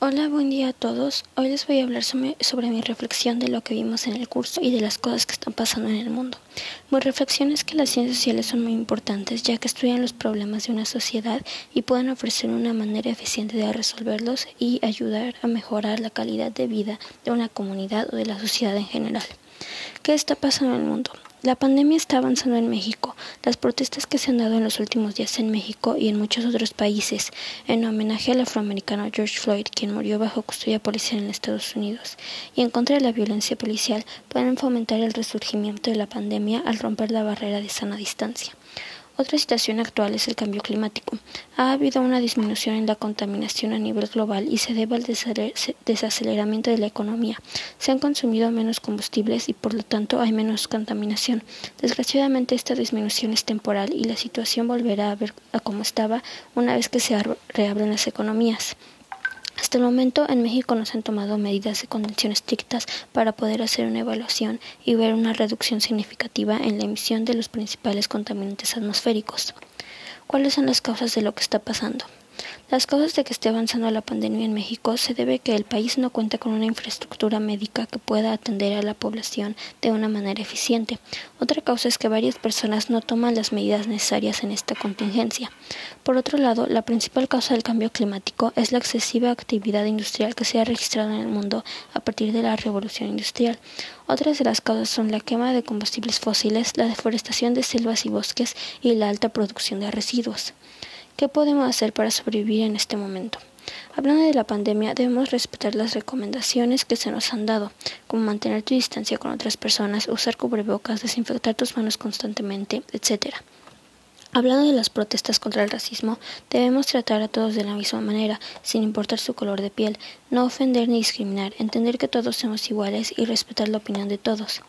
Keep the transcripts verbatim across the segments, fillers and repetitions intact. Hola, buen día a todos. Hoy les voy a hablar sobre, sobre mi reflexión de lo que vimos en el curso y de las cosas que están pasando en el mundo. Mi reflexión es que las ciencias sociales son muy importantes, ya que estudian los problemas de una sociedad y pueden ofrecer una manera eficiente de resolverlos y ayudar a mejorar la calidad de vida de una comunidad o de la sociedad en general. ¿Qué está pasando en el mundo? La pandemia está avanzando en México. Las protestas que se han dado en los últimos días en México y en muchos otros países en homenaje al afroamericano George Floyd, quien murió bajo custodia policial en Estados Unidos, y en contra de la violencia policial, pueden fomentar el resurgimiento de la pandemia al romper la barrera de sana distancia. Otra situación actual es el cambio climático. Ha habido una disminución en la contaminación a nivel global y se debe al desaceleramiento de la economía. Se han consumido menos combustibles y por lo tanto hay menos contaminación. Desgraciadamente esta disminución es temporal y la situación volverá a ver a como estaba una vez que se reabran las economías. Hasta el momento en México no se han tomado medidas de contención estrictas para poder hacer una evaluación y ver una reducción significativa en la emisión de los principales contaminantes atmosféricos. ¿Cuáles son las causas de lo que está pasando? Las causas de que esté avanzando la pandemia en México se debe a que el país no cuenta con una infraestructura médica que pueda atender a la población de una manera eficiente. Otra causa es que varias personas no toman las medidas necesarias en esta contingencia. Por otro lado, la principal causa del cambio climático es la excesiva actividad industrial que se ha registrado en el mundo a partir de la revolución industrial. Otras de las causas son la quema de combustibles fósiles, la deforestación de selvas y bosques y la alta producción de residuos. ¿Qué podemos hacer para sobrevivir en este momento? Hablando de la pandemia, debemos respetar las recomendaciones que se nos han dado, como mantener tu distancia con otras personas, usar cubrebocas, desinfectar tus manos constantemente, etcétera. Hablando de las protestas contra el racismo, debemos tratar a todos de la misma manera, sin importar su color de piel, no ofender ni discriminar, entender que todos somos iguales y respetar la opinión de todos.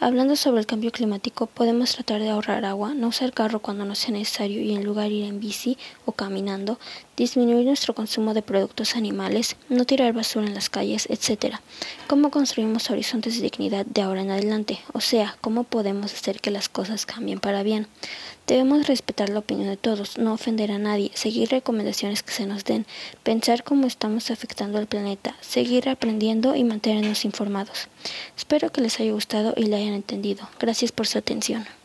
Hablando sobre el cambio climático, podemos tratar de ahorrar agua, no usar carro cuando no sea necesario y en lugar ir en bici o caminando, disminuir nuestro consumo de productos animales, no tirar basura en las calles, etcétera. ¿Cómo construimos horizontes de dignidad de ahora en adelante? O sea, ¿cómo podemos hacer que las cosas cambien para bien? Debemos respetar la opinión de todos, no ofender a nadie, seguir recomendaciones que se nos den, pensar cómo estamos afectando al planeta, seguir aprendiendo y mantenernos informados. Espero que les haya gustado y la hayan entendido. Gracias por su atención.